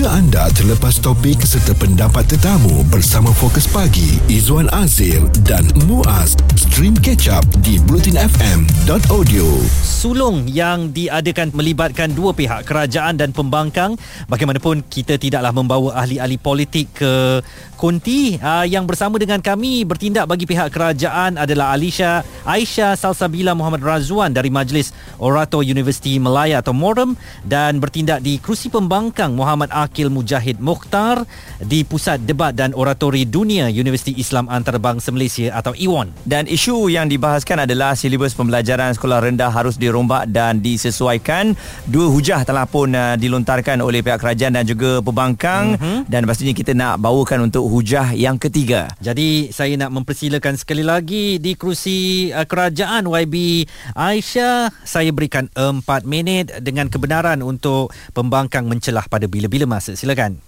Jika anda terlepas topik serta pendapat tetamu bersama Fokus Pagi, Izwan Azir dan Muaz, stream catch up di BuletinFM.audio. Sulung yang diadakan melibatkan dua pihak, kerajaan dan pembangkang. Bagaimanapun, kita tidaklah membawa ahli-ahli politik ke konti. Yang bersama dengan kami bertindak bagi pihak kerajaan adalah Alisha Aisyah Salsabila Muhammad Razuan dari Majlis Orator Universiti Malaya atau Morum, dan bertindak di kerusi pembangkang Muhammad Akil Mujahid Mukhtar di Pusat Debat dan Oratori Dunia Universiti Islam Antarabangsa Malaysia atau IIUM. Dan isu yang dibahaskan adalah silibus pembelajaran sekolah rendah harus dirombak dan disesuaikan. Dua hujah telah pun dilontarkan oleh pihak kerajaan dan juga pembangkang, dan pastinya kita nak bawakan untuk hujah yang ketiga. Jadi saya nak mempersilakan sekali lagi di kerusi kerajaan YB Aisyah. Saya berikan 4 minit dengan kebenaran untuk pembangkang mencelah pada bila-bila masa. Silakan.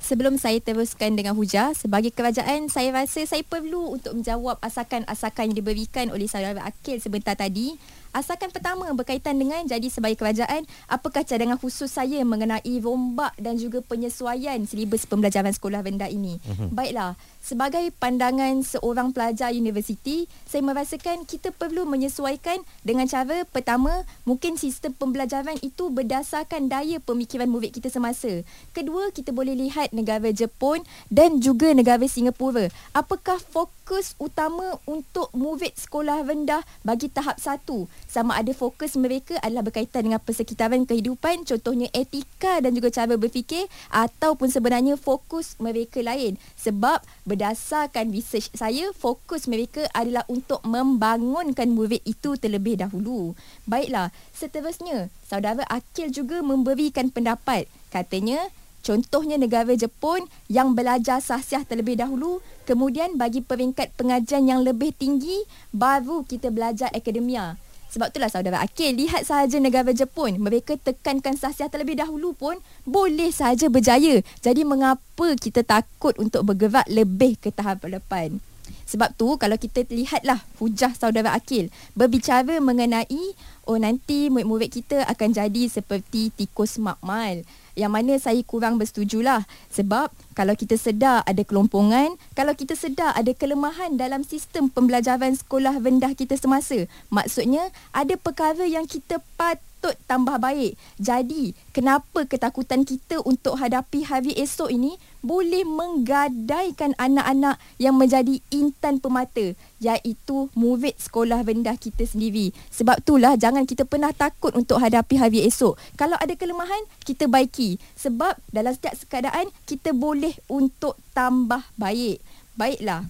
Sebelum saya teruskan dengan hujah, sebagai kerajaan, saya rasa saya perlu untuk menjawab asakan-asakan yang diberikan oleh saudara Akil sebentar tadi. Asakan pertama berkaitan dengan, jadi sebagai kerajaan, apakah cadangan khusus saya mengenai rombak dan juga penyesuaian silibus pembelajaran sekolah rendah ini? Baiklah, sebagai pandangan seorang pelajar universiti, saya merasakan kita perlu menyesuaikan dengan cara, pertama, mungkin sistem pembelajaran itu berdasarkan daya pemikiran murid kita semasa. Kedua, kita boleh lihat negara Jepun dan juga negara Singapura. Apakah fokus utama untuk murid sekolah rendah bagi tahap 1? Sama ada fokus mereka adalah berkaitan dengan persekitaran kehidupan, contohnya etika dan juga cara berfikir, ataupun sebenarnya fokus mereka lain. Sebab berdasarkan research saya, fokus mereka adalah untuk membangunkan murid itu terlebih dahulu. Baiklah, seterusnya saudara Akil juga memberikan pendapat. Katanya, contohnya negara Jepun yang belajar sahsiah terlebih dahulu, kemudian bagi peringkat pengajian yang lebih tinggi, baru kita belajar akademia. Sebab itulah saudara Akil, lihat sahaja negara Jepun, mereka tekankan sahsiah terlebih dahulu pun boleh sahaja berjaya. Jadi mengapa kita takut untuk bergerak lebih ke tahap depan? Sebab tu kalau kita lihatlah hujah saudara Akil berbicara mengenai nanti murid-murid kita akan jadi seperti tikus makmal. Yang mana saya kurang bersetujulah. Sebab kalau kita sedar ada kelompongan, kalau kita sedar ada kelemahan dalam sistem pembelajaran sekolah rendah kita semasa, maksudnya ada perkara yang kita patut tambah baik. Jadi kenapa ketakutan kita untuk hadapi hari esok ini boleh menggadaikan anak-anak yang menjadi intan pemata, iaitu murid sekolah rendah kita sendiri. Sebab itulah jangan kita pernah takut untuk hadapi hari esok. Kalau ada kelemahan, kita baiki. Sebab dalam setiap keadaan, kita boleh untuk tambah baik. Baiklah.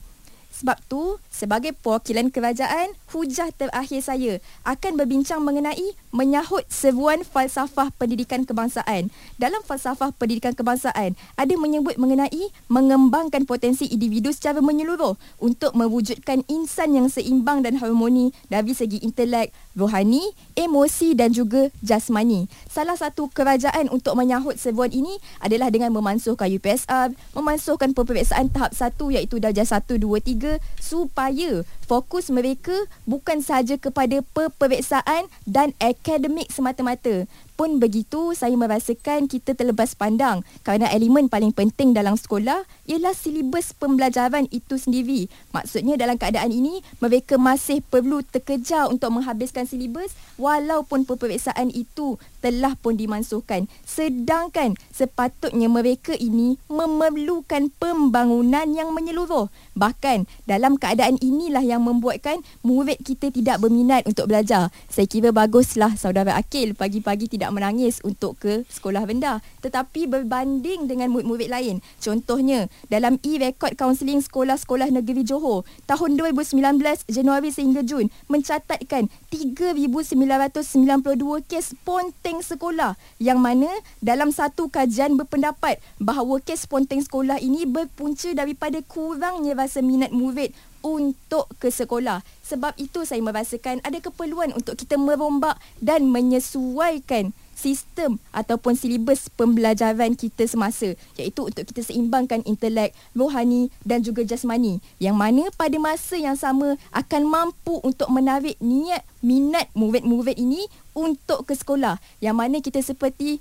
Sebab tu, sebagai perwakilan kerajaan, hujah terakhir saya akan berbincang mengenai menyahut seruan falsafah pendidikan kebangsaan. Dalam falsafah pendidikan kebangsaan, ada menyebut mengenai mengembangkan potensi individu secara menyeluruh untuk mewujudkan insan yang seimbang dan harmoni dari segi intelek, rohani, emosi dan juga jasmani. Salah satu kerajaan untuk menyahut seruan ini adalah dengan memansuhkan UPSR, memansuhkan peperiksaan tahap 1 iaitu darjah 1, 2, 3, supaya fokus mereka bukan sahaja kepada peperiksaan dan akademik semata-mata. Pun begitu, saya merasakan kita terlepas pandang kerana elemen paling penting dalam sekolah ialah silibus pembelajaran itu sendiri. Maksudnya dalam keadaan ini, mereka masih perlu terkejar untuk menghabiskan silibus walaupun peperiksaan itu telah pun dimansuhkan. Sedangkan sepatutnya mereka ini memerlukan pembangunan yang menyeluruh. Bahkan dalam keadaan inilah yang membuatkan murid kita tidak berminat untuk belajar. Saya kira baguslah saudara Akil pagi-pagi tidak menangis untuk ke sekolah rendah, tetapi berbanding dengan murid-murid lain. Contohnya, dalam e-rekod kaunseling sekolah-sekolah negeri Johor tahun 2019 Januari sehingga Jun mencatatkan 3,992 kes ponteng sekolah, yang mana dalam satu kajian berpendapat bahawa kes ponteng sekolah ini berpunca daripada kurangnya rasa minat murid untuk ke sekolah. Sebab itu saya merasakan ada keperluan untuk kita merombak dan menyesuaikan sistem ataupun silibus pembelajaran kita semasa, iaitu untuk kita seimbangkan intelek, rohani dan juga jasmani, yang mana pada masa yang sama akan mampu untuk menarik niat minat murid-murid ini untuk ke sekolah, yang mana kita seperti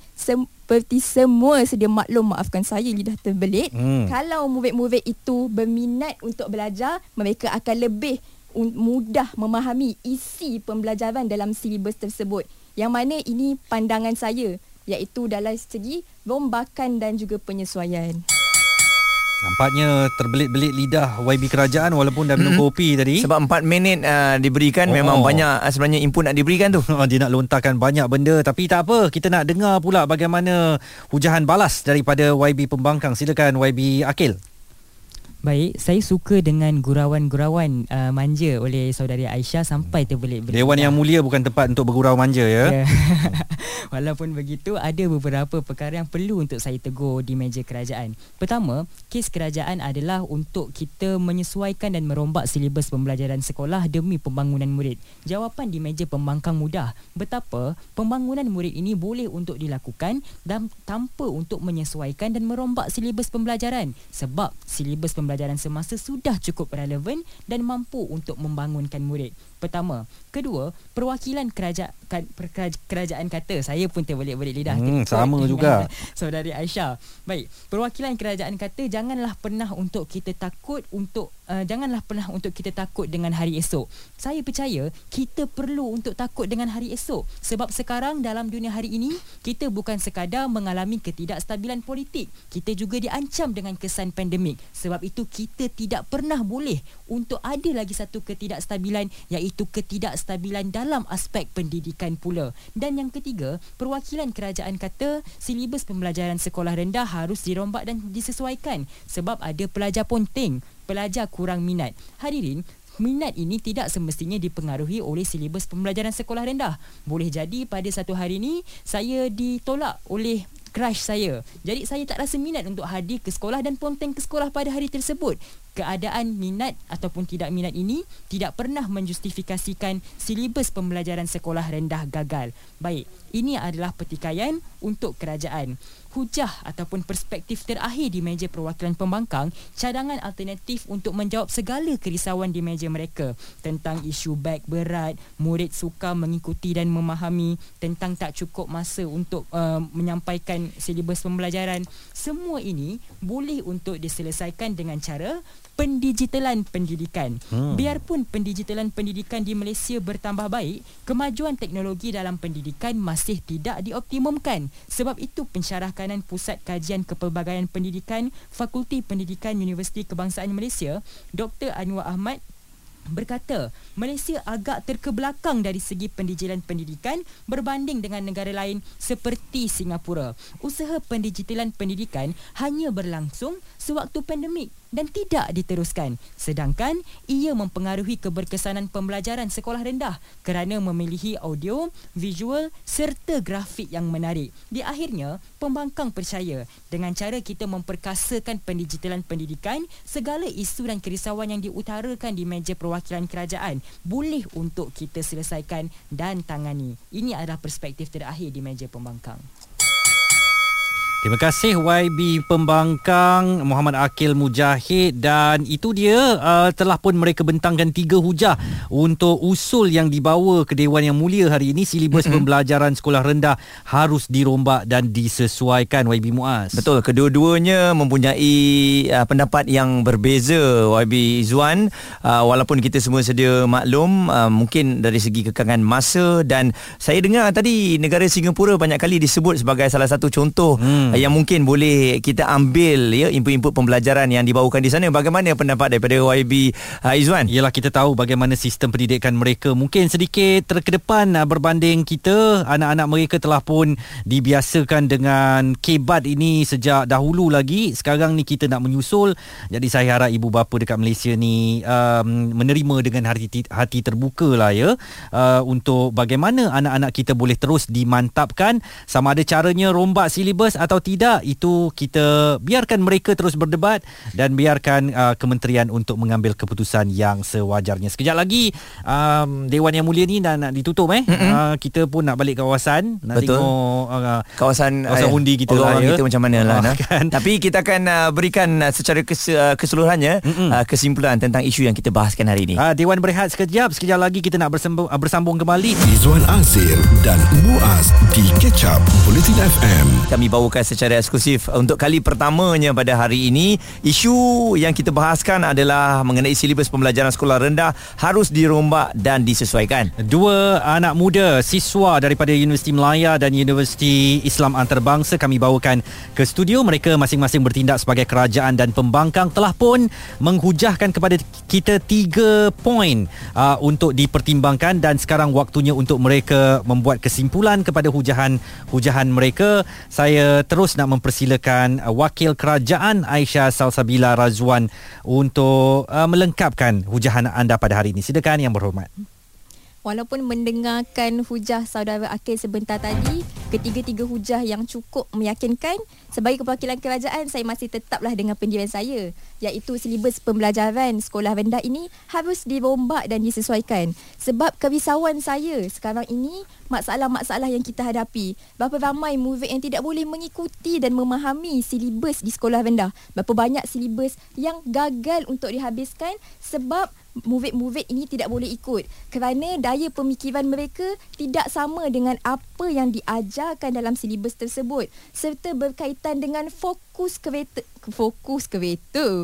semua sedia maklum, maafkan saya lidah terbelit, kalau murid-murid itu berminat untuk belajar, mereka akan lebih mudah memahami isi pembelajaran dalam silibus tersebut. Yang mana ini pandangan saya, iaitu dalam segi rombakan dan juga penyesuaian. Nampaknya terbelit-belit lidah YB Kerajaan walaupun dah minum kopi tadi. Sebab 4 minit diberikan, memang banyak sebenarnya input nak diberikan tu. Dia nak lontarkan banyak benda, tapi tak apa, kita nak dengar pula bagaimana hujahan balas daripada YB Pembangkang. Silakan YB Akil. Baik, saya suka dengan gurauan-gurauan manja oleh saudari Aisyah sampai terbelit-belit. Dewan yang mulia bukan tempat untuk bergurau manja, ya. Walaupun begitu, ada beberapa perkara yang perlu untuk saya tegur di meja kerajaan. Pertama, kes kerajaan adalah untuk kita menyesuaikan dan merombak silibus pembelajaran sekolah demi pembangunan murid. Jawapan di meja pembangkang mudah. Betapa pembangunan murid ini boleh untuk dilakukan dan tanpa untuk menyesuaikan dan merombak silibus pembelajaran, sebab silibus pembelajaran semasa sudah cukup relevan dan mampu untuk membangunkan murid. Pertama. Kedua, perwakilan kerajaan kata. Saya pun terbelit-belit lidah. Sama juga. Saudari Aisyah. Baik, perwakilan kerajaan kata, janganlah pernah untuk kita takut dengan hari esok. Saya percaya kita perlu untuk takut dengan hari esok, sebab sekarang dalam dunia hari ini, kita bukan sekadar mengalami ketidakstabilan politik, kita juga diancam dengan kesan pandemik. Sebab itu kita tidak pernah boleh untuk ada lagi satu ketidakstabilan, iaitu ketidakstabilan dalam aspek pendidikan pula. Dan yang ketiga, perwakilan kerajaan kata silibus pembelajaran sekolah rendah harus dirombak dan disesuaikan, sebab ada pelajar ponteng, pelajar kurang minat. Hadirin, minat ini tidak semestinya dipengaruhi oleh silibus pembelajaran sekolah rendah. Boleh jadi pada satu hari ini saya ditolak oleh crush saya, jadi saya tak rasa minat untuk hadir ke sekolah dan ponteng ke sekolah pada hari tersebut. Keadaan minat ataupun tidak minat ini tidak pernah menjustifikasikan silibus pembelajaran sekolah rendah gagal. Baik, ini adalah pertikaian untuk kerajaan. Hujah ataupun perspektif terakhir di meja perwakilan pembangkang, cadangan alternatif untuk menjawab segala kerisauan di meja mereka tentang isu beg berat, murid suka mengikuti dan memahami, tentang tak cukup masa untuk menyampaikan silibus pembelajaran. Semua ini boleh untuk diselesaikan dengan cara pendigitalan pendidikan. Biarpun pendigitalan pendidikan di Malaysia bertambah baik, kemajuan teknologi dalam pendidikan masih tidak dioptimumkan. Sebab itu pensyarah kanan Pusat Kajian Kepelbagaian Pendidikan, Fakulti Pendidikan Universiti Kebangsaan Malaysia, Dr. Anwar Ahmad berkata, Malaysia agak terkebelakang dari segi pendigitalan pendidikan berbanding dengan negara lain seperti Singapura. Usaha pendigitalan pendidikan hanya berlangsung sewaktu pandemik dan tidak diteruskan, sedangkan ia mempengaruhi keberkesanan pembelajaran sekolah rendah kerana memiliki audio, visual serta grafik yang menarik. Di akhirnya, pembangkang percaya dengan cara kita memperkasakan pendigitalan pendidikan, segala isu dan kerisauan yang diutarakan di meja perwakilan kerajaan boleh untuk kita selesaikan dan tangani. Ini adalah perspektif terakhir di meja pembangkang. Terima kasih YB Pembangkang Muhammad Akil Mujahid. Dan itu dia, telah pun mereka bentangkan 3 hujah untuk usul yang dibawa ke Dewan Yang Mulia hari ini. Silibus pembelajaran sekolah rendah harus dirombak dan disesuaikan. YB Muaz. Betul, kedua-duanya mempunyai pendapat yang berbeza, YB Izwan. Walaupun kita semua sedia maklum, mungkin dari segi kekangan masa. Dan saya dengar tadi negara Singapura banyak kali disebut sebagai salah satu contoh yang mungkin boleh kita ambil, ya, input-input pembelajaran yang dibawakan di sana. Bagaimana pendapat daripada YB Izwan? Yalah, kita tahu bagaimana sistem pendidikan mereka mungkin sedikit terkedepan berbanding kita. Anak-anak mereka telah pun dibiasakan dengan kebat ini sejak dahulu lagi. Sekarang ni kita nak menyusul. Jadi saya harap ibu bapa dekat Malaysia ni menerima dengan hati terbuka lah, ya, untuk bagaimana anak-anak kita boleh terus dimantapkan. Sama ada caranya rombak silibus atau tidak, itu kita biarkan mereka terus berdebat dan biarkan kementerian untuk mengambil keputusan yang sewajarnya. Sekejap lagi Dewan Yang Mulia ni dah nak ditutup kita pun nak balik kawasan, nak tengok kawasan undi kita, orang kita macam mana lah kan? Tapi kita akan berikan secara keseluruhannya kesimpulan tentang isu yang kita bahaskan hari ini. Dewan berehat sekejap lagi kita nak bersambung kembali. Izwan Azir dan Muaz di Catch Up Politik FM. Kami bawakan secara eksklusif untuk kali pertamanya pada hari ini. Isu yang kita bahaskan adalah mengenai silibus pembelajaran sekolah rendah harus dirombak dan disesuaikan. Dua anak muda siswa daripada Universiti Malaya dan Universiti Islam Antarabangsa kami bawakan ke studio. Mereka masing-masing bertindak sebagai kerajaan dan pembangkang, telah pun menghujahkan kepada kita 3 poin untuk dipertimbangkan, dan sekarang waktunya untuk mereka membuat kesimpulan kepada hujahan mereka. Saya terus nak mempersilakan Wakil Kerajaan Aisyah Salsabila Razuan untuk melengkapkan hujahan anda pada hari ini. Silakan Yang Berhormat. Walaupun mendengarkan hujah saudara Akil sebentar tadi, ketiga-tiga hujah yang cukup meyakinkan, sebagai perwakilan kerajaan saya masih tetaplah dengan pendirian saya, iaitu silibus pembelajaran sekolah rendah ini harus dirombak dan disesuaikan. Sebab kerisauan saya sekarang ini masalah-masalah yang kita hadapi. Berapa ramai murid yang tidak boleh mengikuti dan memahami silibus di sekolah rendah. Berapa banyak silibus yang gagal untuk dihabiskan sebab murid-murid ini tidak boleh ikut kerana daya pemikiran mereka tidak sama dengan apa yang diajarkan dalam silibus tersebut, serta berkaitan dengan fokus kereta.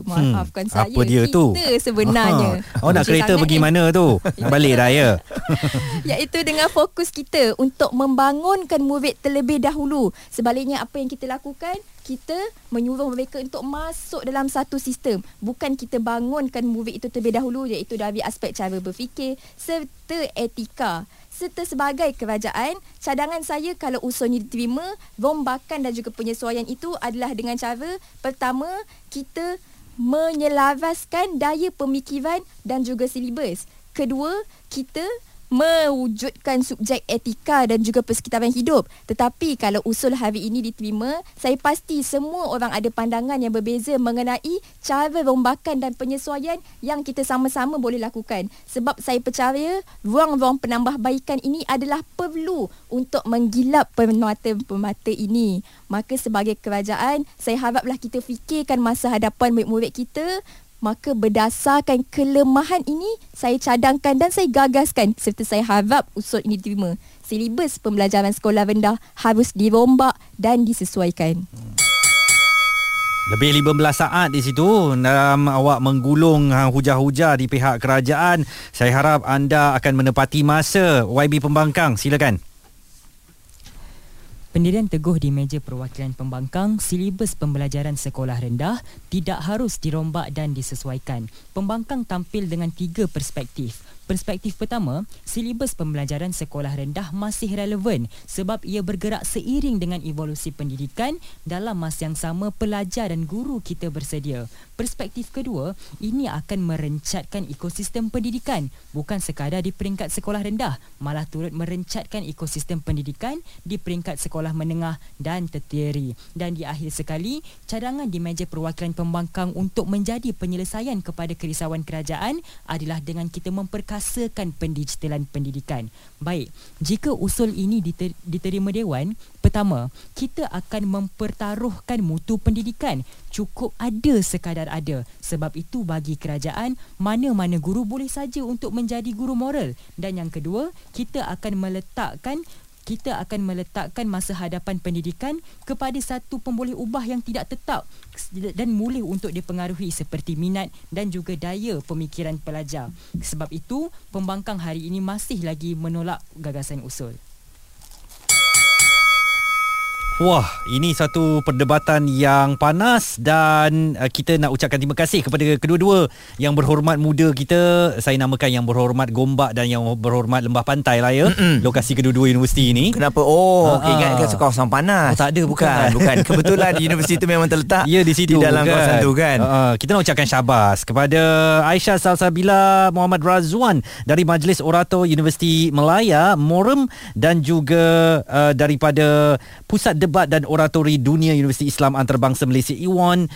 Maafkan saya. Apa dia tu? Kita sebenarnya. Nak kereta pergi mana tu? Balik raya. Iaitu dengan fokus kita untuk membangunkan murid terlebih dahulu. Sebaliknya apa yang kita lakukan, kita menyuruh mereka untuk masuk dalam satu sistem. Bukan kita bangunkan murid itu terlebih dahulu, iaitu dari aspek cara berfikir serta etika. Serta sebagai kerajaan, cadangan saya kalau usulnya diterima, rombakan dan juga penyesuaian itu adalah dengan cara pertama, kita menyelaraskan daya pemikiran dan juga silibus. Kedua, kita mewujudkan subjek etika dan juga persekitaran hidup. Tetapi kalau usul hari ini diterima, saya pasti semua orang ada pandangan yang berbeza mengenai cara rombakan dan penyesuaian yang kita sama-sama boleh lakukan. Sebab saya percaya ruang-ruang penambahbaikan ini adalah perlu untuk menggilap permata ini. Maka sebagai kerajaan, saya haraplah kita fikirkan masa hadapan murid-murid kita. Maka berdasarkan kelemahan ini, saya cadangkan dan saya gagaskan serta saya harap usul ini diterima. Silibus pembelajaran sekolah rendah harus dirombak dan disesuaikan. Lebih 15 saat di situ awak menggulung hujah-hujah di pihak kerajaan. Saya harap anda akan menepati masa. YB Pembangkang, silakan. Pendirian teguh di meja perwakilan pembangkang, silibus pembelajaran sekolah rendah tidak harus dirombak dan disesuaikan. Pembangkang tampil dengan 3 perspektif. Perspektif pertama, silibus pembelajaran sekolah rendah masih relevan sebab ia bergerak seiring dengan evolusi pendidikan. Dalam masa yang sama, pelajar dan guru kita bersedia. Perspektif kedua, ini akan merencatkan ekosistem pendidikan, bukan sekadar di peringkat sekolah rendah, malah turut merencatkan ekosistem pendidikan di peringkat sekolah menengah dan tertiary. Dan di akhir sekali, cadangan di meja perwakilan pembangkang untuk menjadi penyelesaian kepada kerisauan kerajaan adalah dengan kita memperkatakan rasakan pendigitalan pendidikan. Baik, jika usul ini diterima Dewan, pertama, kita akan mempertaruhkan mutu pendidikan. Cukup ada sekadar ada. Sebab itu bagi kerajaan, mana-mana guru boleh saja untuk menjadi guru moral. Dan yang kedua, kita akan meletakkan masa hadapan pendidikan kepada satu pemboleh ubah yang tidak tetap dan mudah untuk dipengaruhi seperti minat dan juga daya pemikiran pelajar. Sebab itu, pembangkang hari ini masih lagi menolak gagasan usul. Wah, ini satu perdebatan yang panas dan kita nak ucapkan terima kasih kepada kedua-dua yang berhormat muda kita. Saya namakan Yang Berhormat Gombak dan Yang Berhormat Lembah Pantai lah ya. Lokasi kedua-dua universiti ini. Kenapa? Ingatkan kawasan panas. Tak ada, bukan. Kebetulan universiti itu memang terletak di situ, di dalam kawasan tu kan. Kita nak ucapkan syabas kepada Aisyah Salsabila Muhammad Razuan dari Majlis Orator Universiti Malaya, Morum, dan juga daripada Pusat Debat dan Oratori Dunia Universiti Islam Antarabangsa Malaysia IIUM,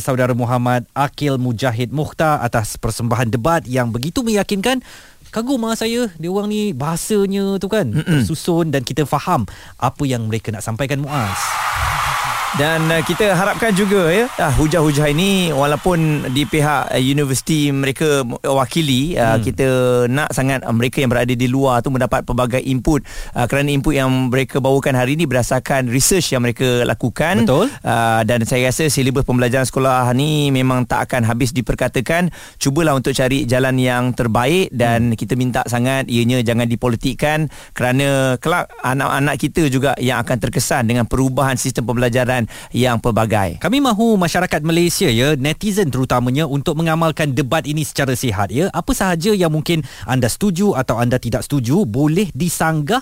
saudara Muhammad Akil Mujahid Mukhtar atas persembahan debat yang begitu meyakinkan. Kagum lah saya, dia orang ni bahasanya tu kan susun dan kita faham apa yang mereka nak sampaikan, Muaz. Dan kita harapkan juga ya, hujah-hujah ini walaupun di pihak universiti mereka wakili, kita nak sangat mereka yang berada di luar tu mendapat pelbagai input, kerana input yang mereka bawakan hari ini berdasarkan research yang mereka lakukan. Betul. Dan saya rasa silibus pembelajaran sekolah ni memang tak akan habis diperkatakan. Cubalah untuk cari jalan yang terbaik dan kita minta sangat ianya jangan dipolitikkan, kerana kelak anak-anak kita juga yang akan terkesan dengan perubahan sistem pembelajaran yang pelbagai. Kami mahu masyarakat Malaysia ya, netizen terutamanya, untuk mengamalkan debat ini secara sihat ya. Apa sahaja yang mungkin anda setuju atau anda tidak setuju boleh disanggah.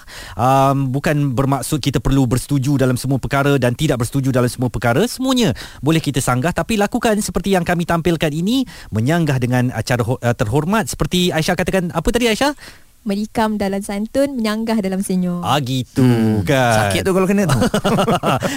Bukan bermaksud kita perlu bersetuju dalam semua perkara dan tidak bersetuju dalam semua perkara. Semuanya boleh kita sanggah, tapi lakukan seperti yang kami tampilkan ini, menyanggah dengan acara terhormat seperti Aisyah katakan. Apa tadi Aisyah? Menikam dalam santun, menyanggah dalam senyum. Ah gitu kan. Sakit tu kalau kena tu.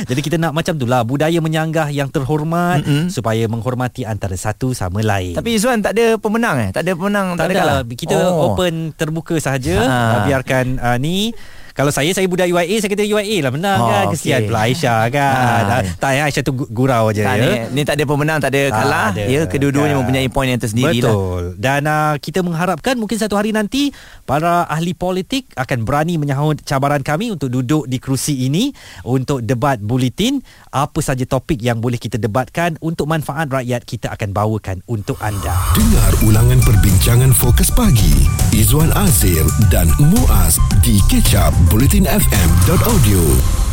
Jadi kita nak macam tu lah, budaya menyanggah yang terhormat, supaya menghormati antara satu sama lain. Tapi Izwan, tak ada pemenang Tak ada pemenang, tak ada kalah. Kita open, terbuka sahaja. Biarkan ni. Kalau saya budak UIA, saya kata UIA lah menang kan. Kesian pula Aisyah kan. Tak, Aisyah tu gurau je tak, ya. Ni tak ada pemenang, tak ada kalah ada, ya. Kedua-duanya mempunyai poin yang tersendiri. Betul lah. Dan kita mengharapkan mungkin satu hari nanti para ahli politik akan berani menyahut cabaran kami untuk duduk di kerusi ini untuk debat buletin. Apa saja topik yang boleh kita debatkan untuk manfaat rakyat, kita akan bawakan untuk anda. Dengar ulangan perbincangan Fokus Pagi Izwan Azir dan Muaz di kecap BuletinFM.audio.